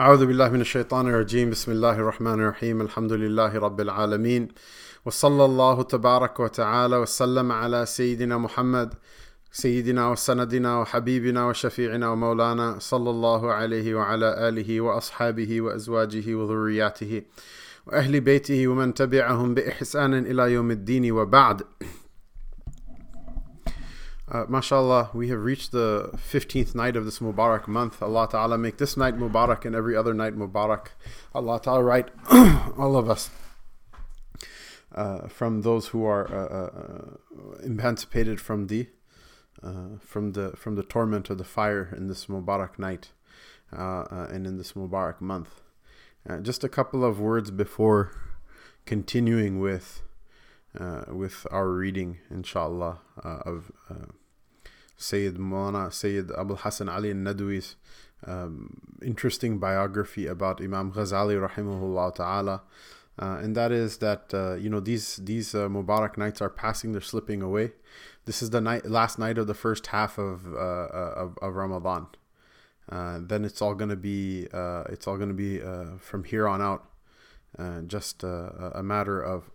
أعوذ بالله من الشيطان الرجيم بسم الله الرحمن الرحيم الحمد لله رب العالمين وصلى الله تبارك وتعالى وسلم على سيدنا محمد سيدنا وسندنا وحبيبنا وشفيعنا ومولانا صلى الله عليه وعلى آله وأصحابه وأزواجه وذرياته وأهل بيته ومن تبعهم بإحسان إلى يوم الدين وبعد. MashaAllah, we have reached the 15th night of this Mubarak month. Allah Ta'ala make this night Mubarak and every other night Mubarak. Allah Ta'ala write all of us from those who are emancipated from the torment of the fire in this Mubarak night and in this Mubarak month. Just a couple of words before continuing with our reading, inshallah, of Sayyid Mawlana Sayyid Abul Hasan Ali al-Nadwi's interesting biography about Imam Ghazali rahimahullah ta'ala, and that is that these Mubarak nights are passing, they're slipping away. This is the last night of the first half of Ramadan. Then it's all going to be from here on out just a matter of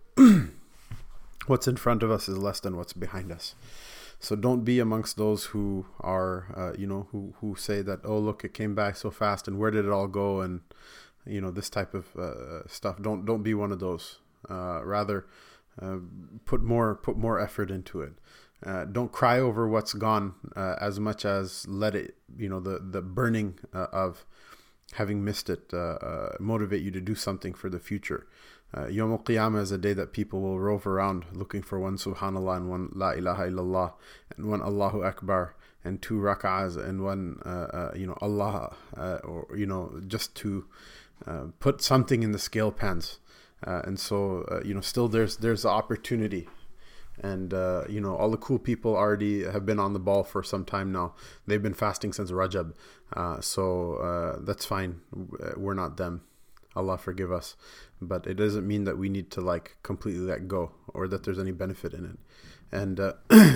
what's in front of us is less than what's behind us. So don't be amongst those who are, who say that, oh, look, it came back so fast and where did it all go? And, this type of stuff. Don't be one of those. Rather, put more effort into it. Don't cry over what's gone as much as let it, the burning of having missed it motivate you to do something for the future. Yawm al-Qiyamah is a day that people will rove around looking for one subhanallah and one la ilaha illallah and one Allahu Akbar and two rak'ahs and one Allah just to put something in the scale pans, and so still there's the opportunity, and all the cool people already have been on the ball for some time now. They've been fasting since Rajab, so that's fine. We're not them. Allah forgive us, but it doesn't mean that we need to completely let go or that there's any benefit in it. And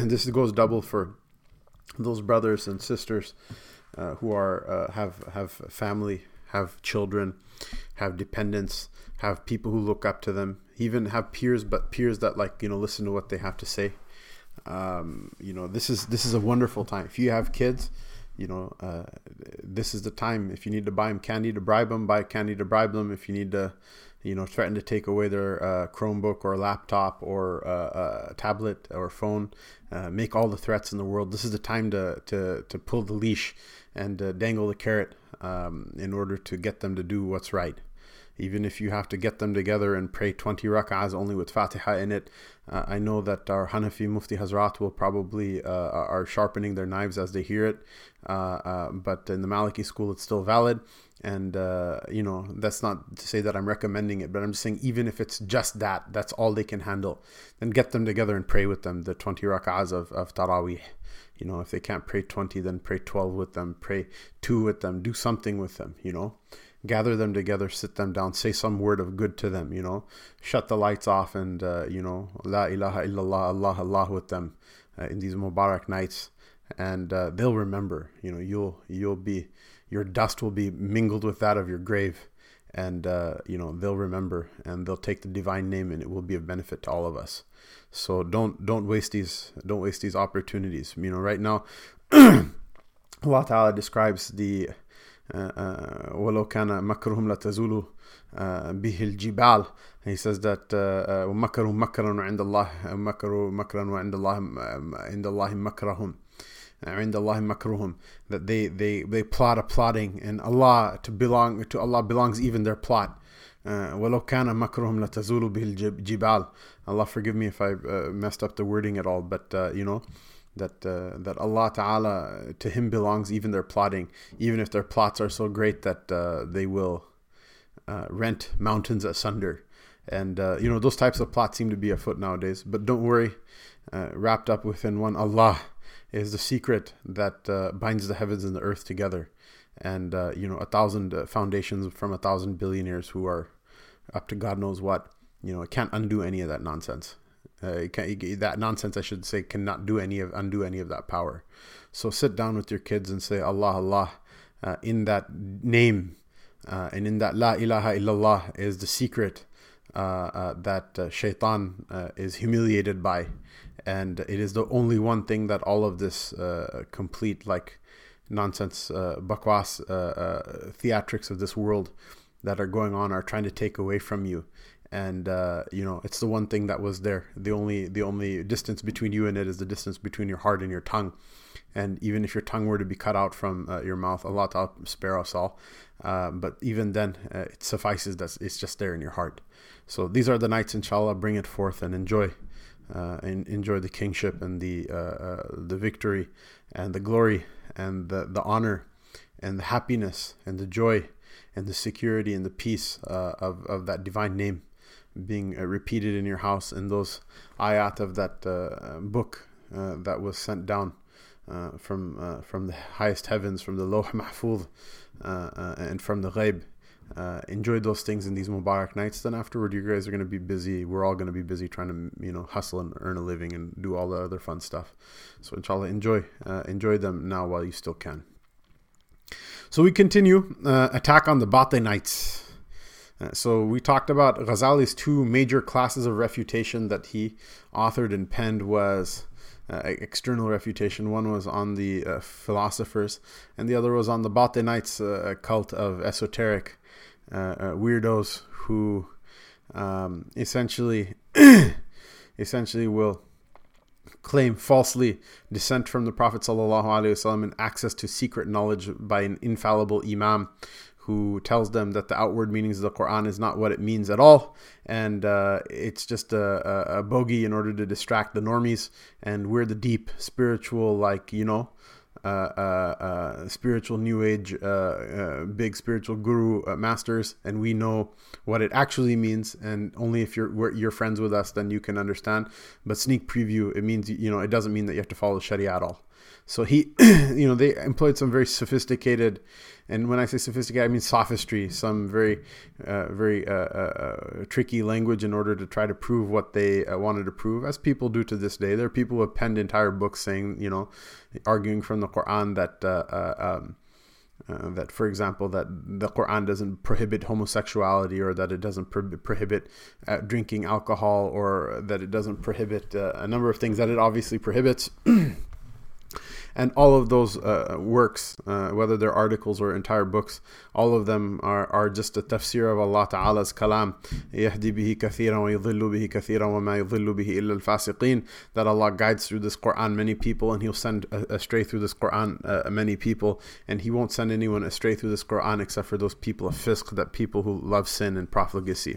this goes double for those brothers and sisters who are have family, have children, have dependents, have people who look up to them, even have peers, but peers that listen to what they have to say. This is a wonderful time. If you have kids, this is the time. If you need to buy them candy to bribe them, buy candy to bribe them. If you need to, threaten to take away their Chromebook or laptop or tablet or phone, make all the threats in the world. This is the time to pull the leash and dangle the carrot in order to get them to do what's right. Even if you have to get them together and pray 20 rak'ahs only with Fatiha in it. I know that our Hanafi Mufti Hazrat will probably are sharpening their knives as they hear it. But in the Maliki school, it's still valid. And, that's not to say that I'm recommending it, but I'm just saying even if it's just that's all they can handle, then get them together and pray with them the 20 rak'ahs of Taraweeh. If they can't pray 20, then pray 12 with them, pray 2 with them, do something with them, Gather them together, sit them down, say some word of good to them, Shut the lights off and, La ilaha illallah, Allah, Allah with them in these Mubarak nights. And they'll remember, your dust will be mingled with that of your grave. And, they'll remember and they'll take the divine name and it will be of benefit to all of us. So don't waste these opportunities. Right now, Allah Ta'ala describes the... وَلَوْ كَانَ مَكْرُهُمْ لَتَزُولُ بِهِ الْجِبَالِ. He says that وَمَكَرُوا مَكْرًا عِنْدَ اللَّهِ مَكْرُوا مَكْرًا عِنْدَ اللَّهِ مَكْرُهُمْ. That they plot a plotting, and Allah belongs even their plot. وَلَوْ كَانَ مَكْرُهُمْ لَتَزُولُ بِهِ الْجِبَالِ. Allah forgive me if I messed up the wording at all, but that Allah Ta'ala, to him belongs even their plotting, even if their plots are so great that they will rent mountains asunder. And, those types of plots seem to be afoot nowadays. But don't worry, wrapped up within one Allah is the secret that binds the heavens and the earth together. And, 1,000 foundations from 1,000 billionaires who are up to God knows what, it can't undo any of that nonsense. Cannot undo any of that power. So sit down with your kids and say, Allah, Allah, in that name And in that La ilaha illallah is the secret that shaitan is humiliated by. And it is the only one thing that all of this complete like nonsense, bakwas, theatrics of this world that are going on are trying to take away from you. And, you know, it's the one thing that was there. The only distance between you and it is the distance between your heart and your tongue. And even if your tongue were to be cut out from your mouth, Allah Ta'ala spare us all. But even then, it suffices that it's just there in your heart. So these are the nights, inshallah. Bring it forth and enjoy. And enjoy the kingship and the victory and the glory and the honor and the happiness and the joy and the security and the peace of that divine name being repeated in your house, and those ayat of that book that was sent down from the highest heavens, from the Lawh Mahfuz, and from the Ghaib. Enjoy those things in these Mubarak nights. Then afterward, you guys are going to be busy. We're all going to be busy trying to, you know, hustle and earn a living and do all the other fun stuff. So inshallah, enjoy them now while you still can. So we continue attack on the Batinites. So we talked about Ghazali's two major classes of refutation that he authored and penned was external refutation. One was on the philosophers, and the other was on the Batinites, a cult of esoteric weirdos who essentially will claim falsely descent from the Prophet ﷺ and access to secret knowledge by an infallible imam who tells them that the outward meanings of the Quran is not what it means at all, and it's just a bogey in order to distract the normies, and we're the deep spiritual, like, you know, spiritual new age, big spiritual guru masters, and we know what it actually means, and only if you're friends with us, then you can understand. But sneak preview, it means, you know, it doesn't mean that you have to follow Sharia at all. So he, you know, they employed some very sophisticated, and when I say sophisticated, I mean sophistry, some very, very tricky language in order to try to prove what they wanted to prove, as people do to this day. There are people who have penned entire books saying, you know, arguing from the Quran that, that, for example, that the Quran doesn't prohibit homosexuality, or that it doesn't prohibit drinking alcohol, or that it doesn't prohibit a number of things that it obviously prohibits. And all of those works, whether they're articles or entire books, all of them are just a tafsir of Allah Ta'ala's kalam. يَهْدِي بِهِ كَثِيرًا وَيُضِلُّ بِهِ كَثِيرًا وَمَا يُضِلُّ بِهِ إِلَّا الْفَاسِقِينَ. That Allah guides through this Qur'an many people, and He'll send astray through this Qur'an many people, and He won't send anyone astray through this Qur'an except for those people of fisq, that people who love sin and profligacy.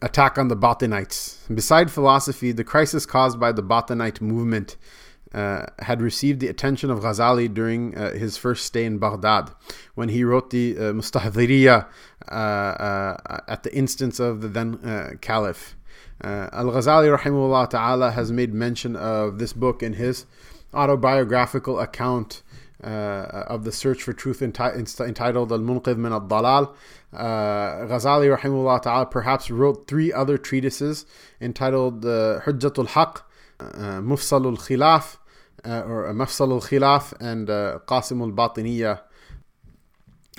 Attack on the Batinites. Beside philosophy, the crisis caused by the Batinite movement had received the attention of Ghazali during his first stay in Baghdad, when he wrote the Mustahdhiriyah at the instance of the then Caliph. Al-Ghazali rahimahullah ta'ala has made mention of this book in his autobiographical account of the search for truth, entitled Al-Munqidh min ad-dalal. Ghazali rahimahullah ta'ala perhaps wrote three other treatises entitled Hujjatul Haqq, Mafsal al-Khilaf, or Mafsal al-Khilaf, and Qasim al-Batiniyya.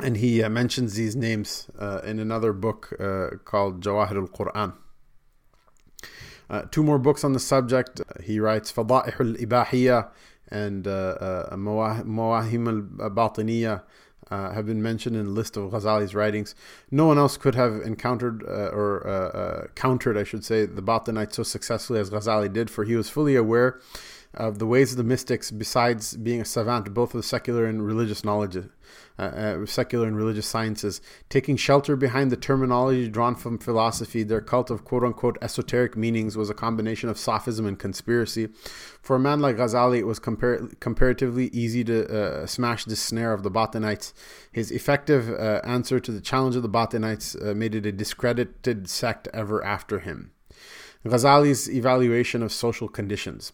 And he mentions these names in another book called Jawahir al-Qur'an. Two more books on the subject. He writes Fadaih al-Ibahiyya and Muahim al-Batiniyya have been mentioned in the list of Ghazali's writings. No one else could have encountered countered the Batinites so successfully as Ghazali did, for he was fully aware of the ways of the mystics, besides being a savant both of secular and religious knowledge, secular and religious sciences. Taking shelter behind the terminology drawn from philosophy, their cult of quote-unquote esoteric meanings was a combination of sophism and conspiracy. For a man like Ghazali, it was comparatively easy to smash this snare of the Batinites. His effective answer to the challenge of the Batinites made it a discredited sect ever after him. Ghazali's evaluation of social conditions.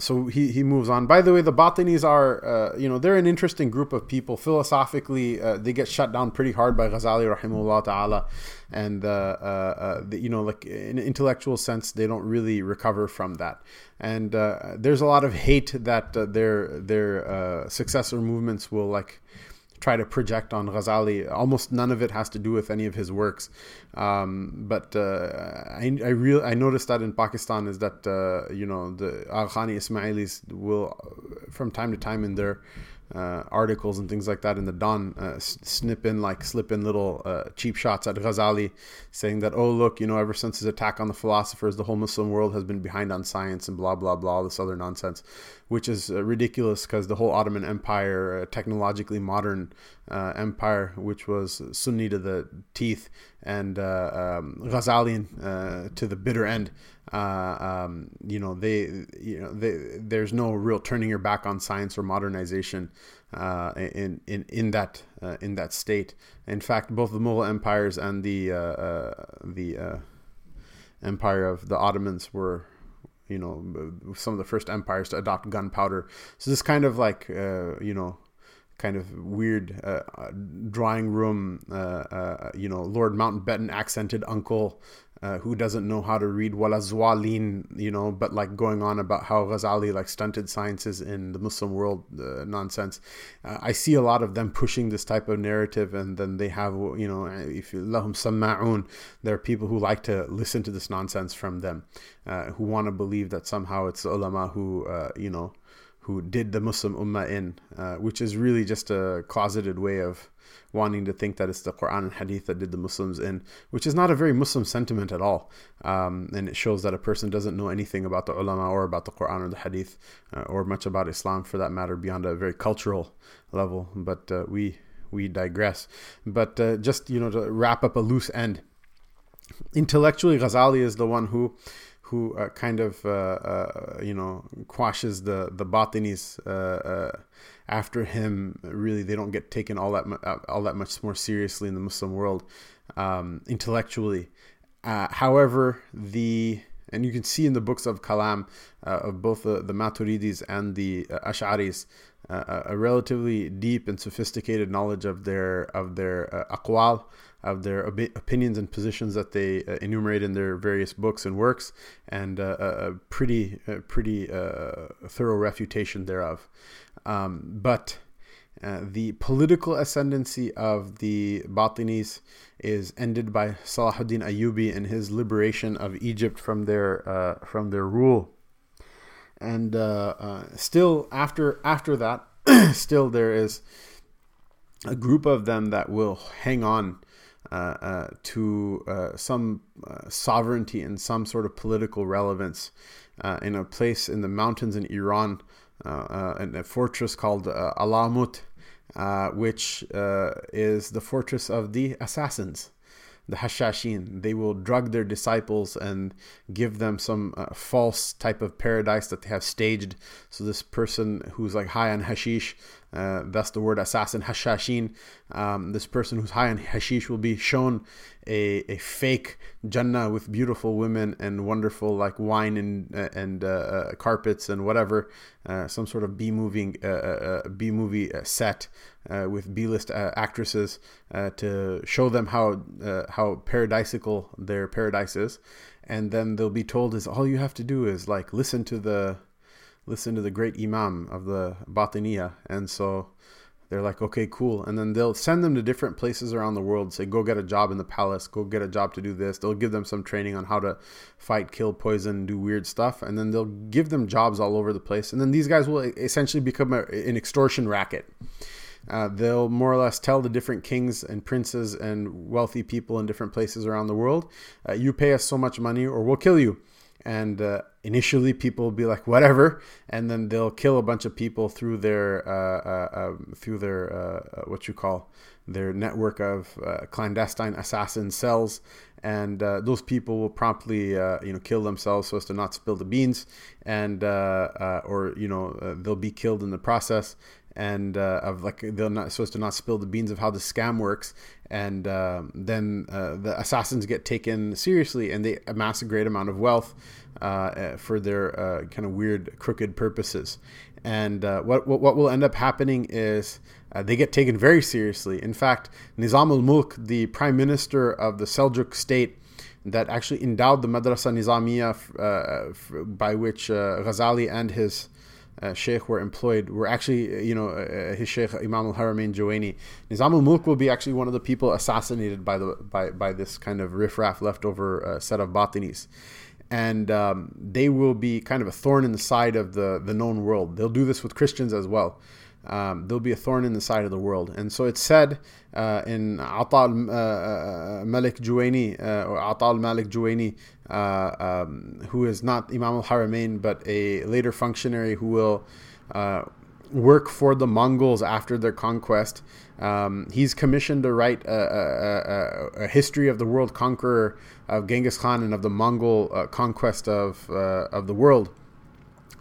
So he moves on. By the way, the Batinis are, you know, they're an interesting group of people. Philosophically, they get shut down pretty hard by Ghazali rahimahullah ta'ala. And, you know, like in an intellectual sense, they don't really recover from that. And there's a lot of hate that their successor movements will, like, try to project on Ghazali. Almost none of it has to do with any of his works. But I noticed that in Pakistan is that, the Agha-Khani Ismailis will, from time to time in their articles and things like that in the Don, slip in little cheap shots at Ghazali, saying that, ever since his attack on the philosophers, the whole Muslim world has been behind on science and blah, blah, blah, all this other nonsense, which is ridiculous, because the whole Ottoman Empire, technologically modern empire, which was Sunni to the teeth and Ghazalian to the bitter end, there's no real turning your back on science or modernization in that state. In fact, both the Mughal empires and the empire of the Ottomans were, some of the first empires to adopt gunpowder. So this kind of kind of weird drawing room, Lord Mountbatten accented uncle who doesn't know how to read wala zwalin, but like going on about how Ghazali like stunted sciences in the Muslim world nonsense. I see a lot of them pushing this type of narrative, and then they have, if lahum sama'un, there are people who like to listen to this nonsense from them, who want to believe that somehow it's the ulama who did the Muslim Ummah in, which is really just a closeted way of wanting to think that it's the Quran and Hadith that did the Muslims in, which is not a very Muslim sentiment at all. And it shows that a person doesn't know anything about the ulama or about the Quran or the Hadith, or much about Islam for that matter, beyond a very cultural level. But we digress. But just to wrap up a loose end, intellectually Ghazali is the one who quashes the Batinites after him. Really, they don't get taken all that much more seriously in the Muslim world intellectually. However, you can see in the books of Kalam of both the Maturidis and the Ash'aris a relatively deep and sophisticated knowledge of their aqwal, of their opinions and positions that they enumerate in their various books and works, and a pretty thorough refutation thereof. But the political ascendancy of the Batinis is ended by Salahuddin Ayyubi and his liberation of Egypt from their rule. And still after that, still there is a group of them that will hang on to some sovereignty and some sort of political relevance in a place in the mountains in Iran, in a fortress called Alamut, which is the fortress of the assassins, the Hashashin. They will drug their disciples and give them some false type of paradise that they have staged. So this person who's like high on hashish, that's the word assassin, Hashashin. This person who's high on hashish will be shown a fake Jannah with beautiful women and wonderful like wine and carpets and whatever, some sort of B-movie set with B-list actresses to show them how paradisical their paradise is. And then they'll be told is all you have to do is like listen to the great Imam of the Batiniyya. And so they're like, okay, cool. And then they'll send them to different places around the world, say, go get a job in the palace, go get a job to do this. They'll give them some training on how to fight, kill, poison, do weird stuff. And then they'll give them jobs all over the place. And then these guys will essentially become an extortion racket. They'll more or less tell the different kings and princes and wealthy people in different places around the world, you pay us so much money or we'll kill you. And initially people will be like, whatever. And then they'll kill a bunch of people through their their network of clandestine assassin cells. And those people will promptly, kill themselves so as to not spill the beans. And, they'll be killed in the process. And they're not supposed to spill the beans of how the scam works. And then the assassins get taken seriously, and they amass a great amount of wealth for their kind of weird, crooked purposes. And what will end up happening is they get taken very seriously. In fact, Nizam al Mulk, the prime minister of the Seljuk state that actually endowed the Madrasa Nizamiya, by which Ghazali and his Sheikh were employed were actually, his Sheikh Imam al Haramein Jawaini. Nizam al Mulk will be actually one of the people assassinated by this kind of riffraff leftover set of Batinites. And they will be kind of a thorn in the side of the known world. They'll do this with Christians as well. They'll be a thorn in the side of the world. And so it's said in Ata-Malik Juwayni, or Ata-Malik Juwayni, who is not Imam al Haramain, but a later functionary who will work for the Mongols after their conquest. He's commissioned to write a history of the world conqueror of Genghis Khan and of the Mongol conquest of the world.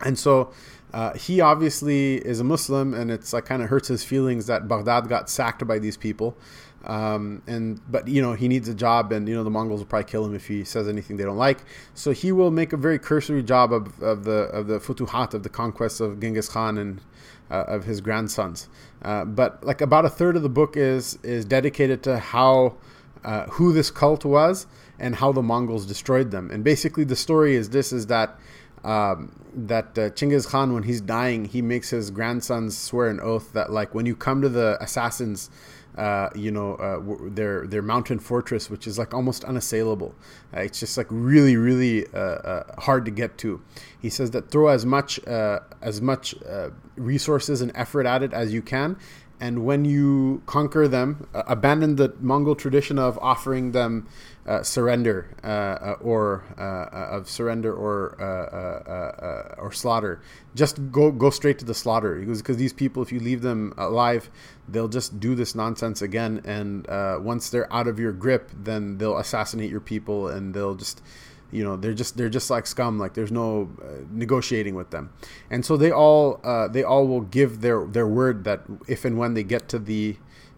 And so he obviously is a Muslim, and it's kind of hurts his feelings that Baghdad got sacked by these people. But he needs a job, and the Mongols will probably kill him if he says anything they don't like. So he will make a very cursory job of the futuhat, of the conquests of Genghis Khan and of his grandsons. But about a third of the book is dedicated to how who this cult was and how the Mongols destroyed them. And basically the story is that Genghis Khan, when he's dying, he makes his grandsons swear an oath that when you come to the assassins, their mountain fortress, which is almost unassailable. It's just really, really hard to get to. He says that throw as much resources and effort at it as you can. And when you conquer them, abandon the Mongol tradition of offering them surrender or slaughter. Just go straight to the slaughter, because these people, if you leave them alive, they'll just do this nonsense again. And once they're out of your grip, then they'll assassinate your people, and they'll just. They're just like scum. There's no negotiating with them, and so they all will give their word that if and when they get to the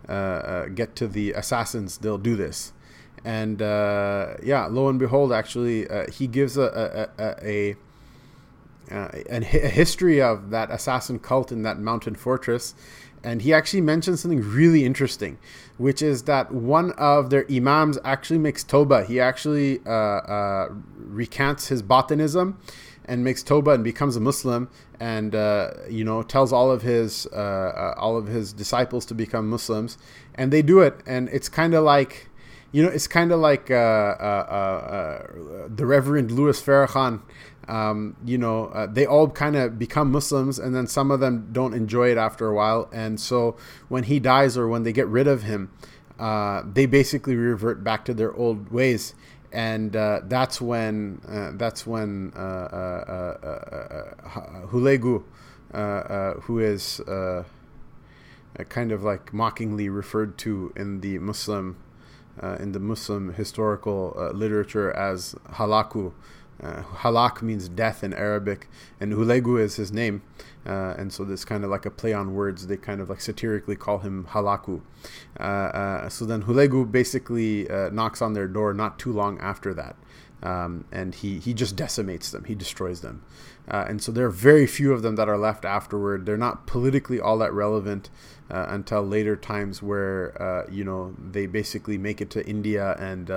assassins, they'll do this. And lo and behold, actually, he gives a history of that assassin cult in that mountain fortress. And he actually mentions something really interesting, which is that one of their imams actually makes Tawbah. He actually recants his Batinism and makes Tawbah and becomes a Muslim, and tells all of his disciples to become Muslims, and they do it. And it's kind of like, the Reverend Louis Farrakhan. They all kind of become Muslims, and then some of them don't enjoy it after a while. And so when he dies, or when they get rid of him, they basically revert back to their old ways. And that's when Hulegu, who is kind of mockingly referred to in the Muslim historical literature as Halaku. Halak means death in Arabic, and Hulegu is his name, and so this kind of a play on words. They kind of satirically call him Halaku. So then Hulegu basically knocks on their door not too long after that, and he just decimates them. He destroys them, and so there are very few of them that are left afterward. They're not politically all that relevant until later times, where they basically make it to India and.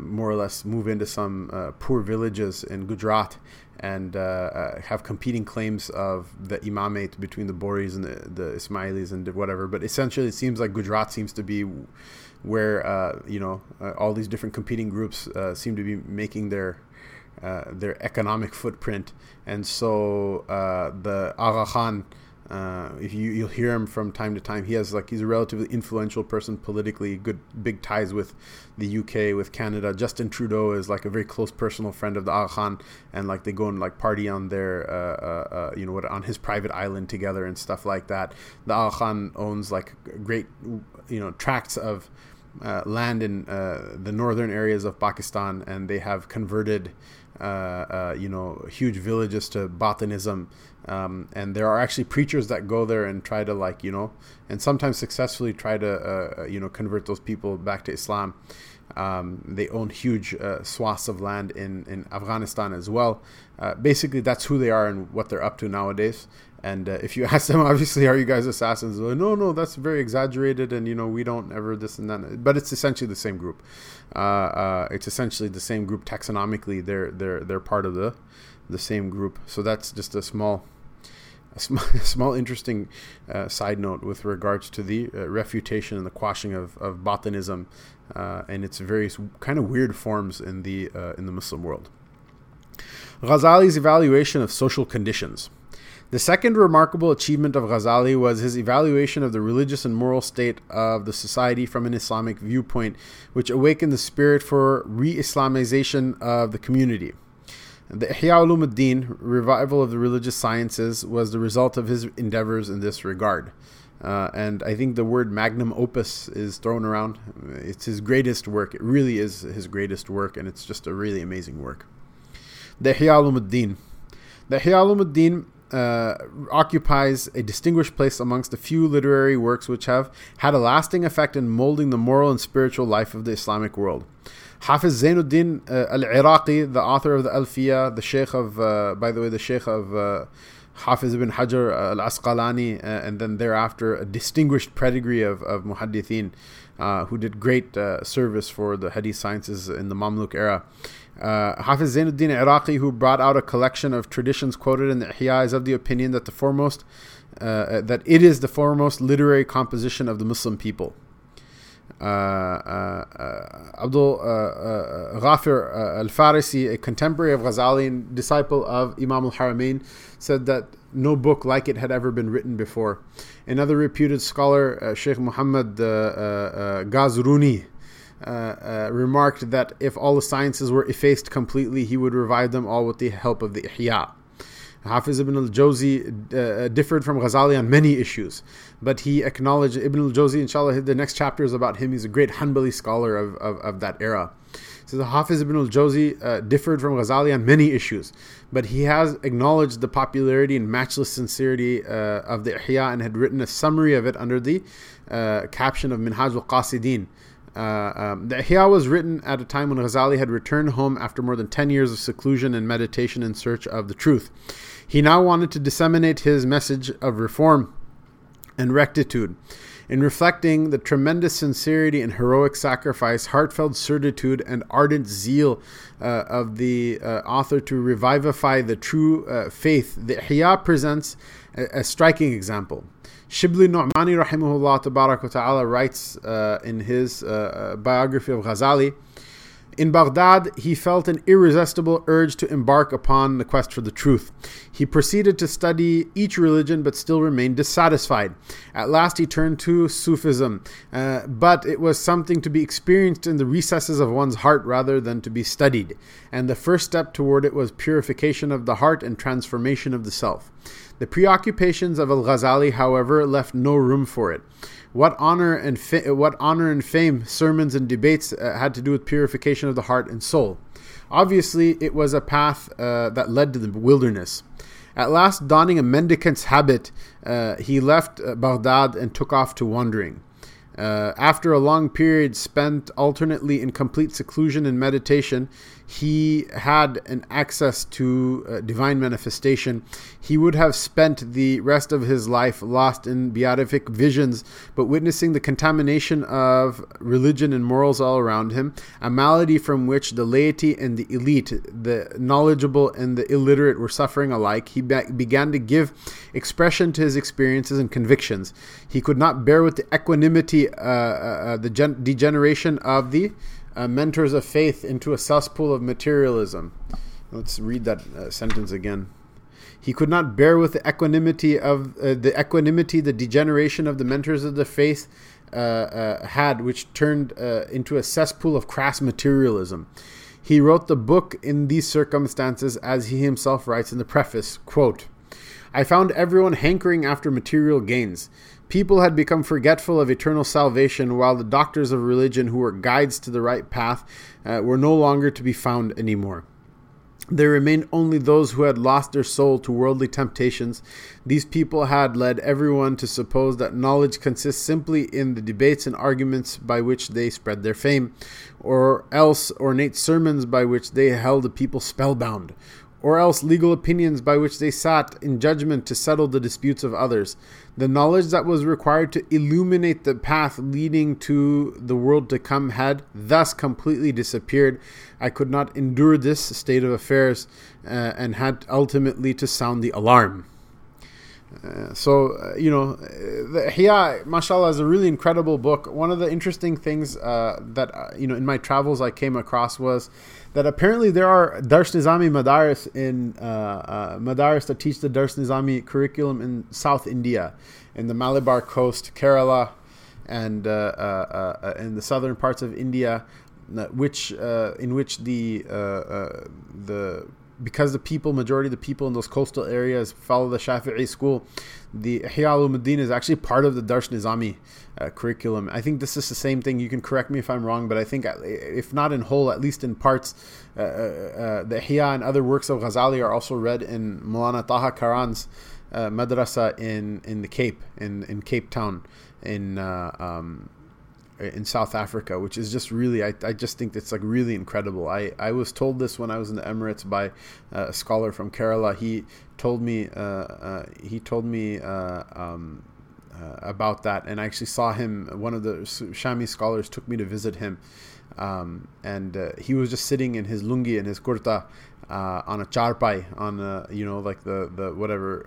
More or less move into some poor villages in Gujarat and have competing claims of the imamate between the Boris and the Ismailis and whatever. But essentially, it seems like Gujarat seems to be where all these different competing groups seem to be making their economic footprint. And so the Aga Khan, if you'll hear him from time to time, he has he's a relatively influential person politically, good big ties with the UK, with Canada. Justin Trudeau is a very close personal friend of the Aga Khan, and they go and party on their on his private island together and stuff like that. The Aga Khan owns great tracts of land in the northern areas of Pakistan, and they have converted huge villages to Batinism. And there are actually preachers that go there and try to and sometimes successfully try to convert those people back to Islam. They own huge swaths of land in Afghanistan as well. Basically, that's who they are and what they're up to nowadays. And if you ask them, obviously, are you guys assassins? Like, no, that's very exaggerated, and we don't ever this and that. But it's essentially the same group. It's essentially the same group taxonomically. They're part of the the same group. So that's just a small interesting side note with regards to the refutation and the quashing of Batinism and its various kind of weird forms in the Muslim world. Ghazali's evaluation of social conditions. The second remarkable achievement of Ghazali was his evaluation of the religious and moral state of the society from an Islamic viewpoint, which awakened the spirit for re-Islamization of the community. The Ihya al-Muddin, revival of the religious sciences, was the result of his endeavors in this regard. And I think the word magnum opus is thrown around. It's his greatest work. It really is his greatest work, and it's just a really amazing work. The Ihya al-Muddin. The Ihya al-Muddin occupies a distinguished place amongst the few literary works which have had a lasting effect in molding the moral and spiritual life of the Islamic world. Hafiz Zainuddin Al-Iraqi, the author of the Al-Fiya, the Sheikh of, by the way, the Sheikh of Hafiz ibn Hajar Al-Asqalani, and then thereafter a distinguished pedigree of Muhaddithin, who did great service for the Hadith sciences in the Mamluk era. Hafiz Zainuddin Al-Iraqi, who brought out a collection of traditions quoted in the Ihya, is of the opinion that it is the foremost literary composition of the Muslim people. Abdul Ghafir al-Farisi, a contemporary of Ghazali and disciple of Imam al Haramein, said that no book like it had ever been written before. Another reputed scholar, Sheikh Muhammad Ghazruni, remarked that if all the sciences were effaced completely, he would revive them all with the help of the Ihya. Hafiz ibn al-Jawzi differed from Ghazali on many issues, but he acknowledged Ibn al-Jawzi, inshallah, the next chapter is about him. He's a great Hanbali scholar of that era. So the Hafiz ibn al-Jawzi differed from Ghazali on many issues, but he has acknowledged the popularity and matchless sincerity of the Ihya and had written a summary of it under the caption of Minhaj al-Qasidin. The Ihya was written at a time when Ghazali had returned home after more than 10 years of seclusion and meditation in search of the truth. He now wanted to disseminate his message of reform and rectitude. In reflecting the tremendous sincerity and heroic sacrifice, heartfelt certitude, and ardent zeal of the author to revivify the true faith, the Ihya presents a striking example. Shibli Nu'mani rahimahullah tabarak wa ta'ala writes in his biography of Ghazali, in Baghdad, he felt an irresistible urge to embark upon the quest for the truth. He proceeded to study each religion, but still remained dissatisfied. At last, he turned to Sufism, but it was something to be experienced in the recesses of one's heart rather than to be studied. And the first step toward it was purification of the heart and transformation of the self. The preoccupations of Al-Ghazali, however, left no room for it. What honor and fame sermons and debates had to do with purification of the heart and soul. Obviously, it was a path that led to the wilderness. At last, donning a mendicant's habit, he left Baghdad and took off to wandering. After a long period spent alternately in complete seclusion and meditation, he had an access to divine manifestation. He would have spent the rest of his life lost in beatific visions, but witnessing the contamination of religion and morals all around him, a malady from which the laity and the elite, the knowledgeable and the illiterate were suffering alike, he began to give expression to his experiences and convictions. He could not bear with the equanimity the degeneration of the mentors of faith into a cesspool of materialism. Let's read that sentence again. He could not bear with the degeneration of the mentors of the faith had, which turned into a cesspool of crass materialism. He wrote the book in these circumstances, as he himself writes in the preface, quote, "I found everyone hankering after material gains. People had become forgetful of eternal salvation, while the doctors of religion, who were guides to the right path, were no longer to be found anymore. There remained only those who had lost their soul to worldly temptations. These people had led everyone to suppose that knowledge consists simply in the debates and arguments by which they spread their fame, or else ornate sermons by which they held the people spellbound, or else legal opinions by which they sat in judgment to settle the disputes of others. The knowledge that was required to illuminate the path leading to the world to come had thus completely disappeared. I could not endure this state of affairs and had ultimately to sound the alarm. The Ihya, mashallah, is a really incredible book. One of the interesting things that in my travels I came across was that apparently there are Darshnizami madaris in madaris that teach the Darshnizami curriculum in South India, in the Malabar coast, Kerala, and in the southern parts of India, because majority of the people in those coastal areas follow the Shafi'i school, the Ihya al-Muddin is actually part of the Darshnizami curriculum. I think this is the same thing. You can correct me if I'm wrong, but I think, if not in whole, at least in parts, the Ihya and other works of Ghazali are also read in Maulana Taha Karan's madrasa in the Cape, in Cape Town, in South Africa, which is just really, I just think it's like really incredible. I was told this when I was in the Emirates by a scholar from Kerala. He told me about that, and I actually saw him. One of the Shami scholars took me to visit him, and he was just sitting in his lungi and his kurta on a charpai, on the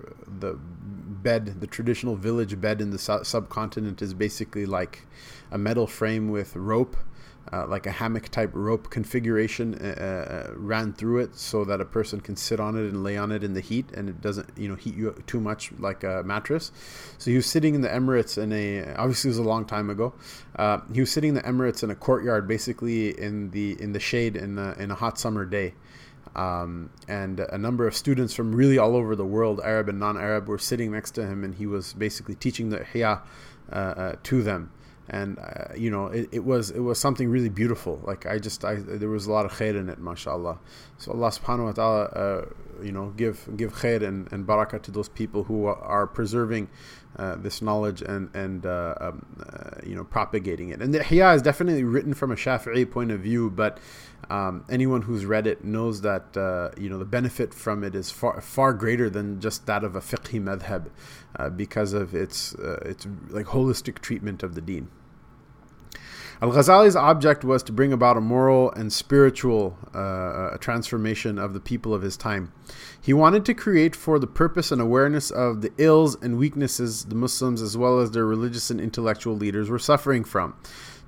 bed, the traditional village bed in the subcontinent is basically like a metal frame with rope, like a hammock type rope configuration ran through it so that a person can sit on it and lay on it in the heat, and it doesn't heat you too much like a mattress. So he was sitting in the Emirates obviously it was a long time ago, he was sitting in the Emirates in a courtyard, basically in the shade in a hot summer day. And a number of students from really all over the world, Arab and non-Arab, were sitting next to him, and he was basically teaching the Ihya to them. And it was something really beautiful. Like there was a lot of khair in it, mashallah. So Allah subhanahu wa ta'ala, give khair and barakah to those people who are preserving this knowledge and propagating it. And the Ihya is definitely written from a Shafi'i point of view, but anyone who's read it knows that the benefit from it is far, far greater than just that of a fiqhi madhab, because of its like holistic treatment of the deen. Al-Ghazali's object was to bring about a moral and spiritual transformation of the people of his time. He wanted to create, for the purpose and awareness of the ills and weaknesses the Muslims as well as their religious and intellectual leaders were suffering from,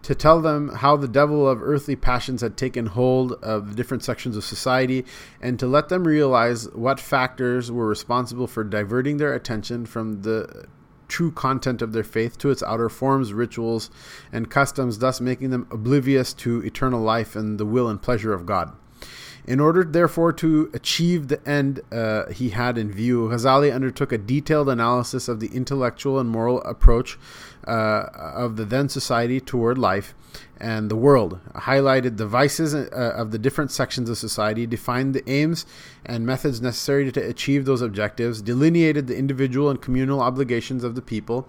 to tell them how the devil of earthly passions had taken hold of the different sections of society, and to let them realize what factors were responsible for diverting their attention from the true content of their faith to its outer forms, rituals, and customs, thus making them oblivious to eternal life and the will and pleasure of God. In order, therefore, to achieve the end he had in view, Ghazali undertook a detailed analysis of the intellectual and moral approach of the then society toward life and the world, highlighted the vices of the different sections of society, defined the aims and methods necessary to achieve those objectives, delineated the individual and communal obligations of the people,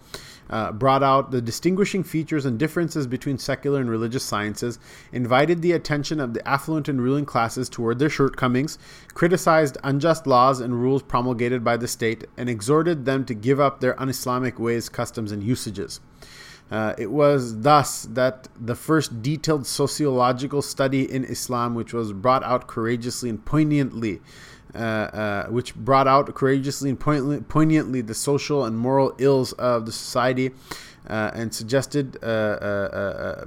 brought out the distinguishing features and differences between secular and religious sciences, invited the attention of the affluent and ruling classes toward their shortcomings, criticized unjust laws and rules promulgated by the state, and exhorted them to give up their un-Islamic ways, customs, and usages. It was thus that the first detailed sociological study in Islam, which brought out courageously and poignantly the social and moral ills of the society, and suggested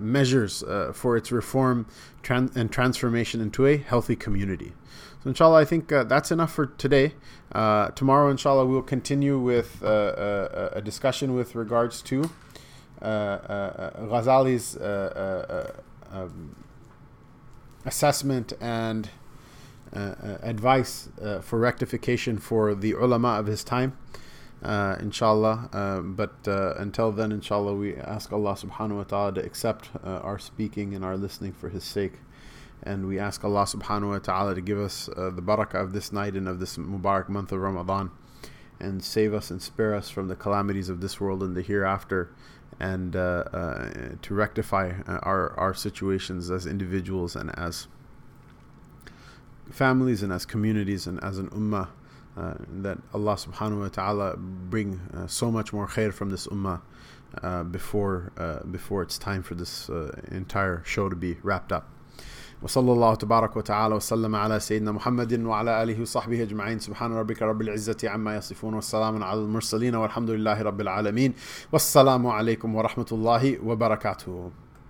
measures for its reform and transformation into a healthy community. So inshallah, I think that's enough for today. Tomorrow, inshallah, we'll continue with a discussion with regards to Ghazali's assessment and advice for rectification for the ulama of his time, inshallah. But until then, inshallah, we ask Allah subhanahu wa ta'ala to accept our speaking and our listening for his sake, and we ask Allah subhanahu wa ta'ala to give us the barakah of this night and of this Mubarak month of Ramadan, and save us and spare us from the calamities of this world and the hereafter, and to rectify our situations as individuals and as families and as communities and as an ummah, that Allah subhanahu wa ta'ala bring so much more khair from this ummah before it's time for this entire show to be wrapped up. وصلى الله تبارك وتعالى وسلم على سيدنا محمد وعلى آله وصحبه أجمعين. سبحان ربك رب العزة عما يصفون والسلام على المرسلين والحمد لله رب العالمين. والسلام عليكم ورحمة الله وبركاته.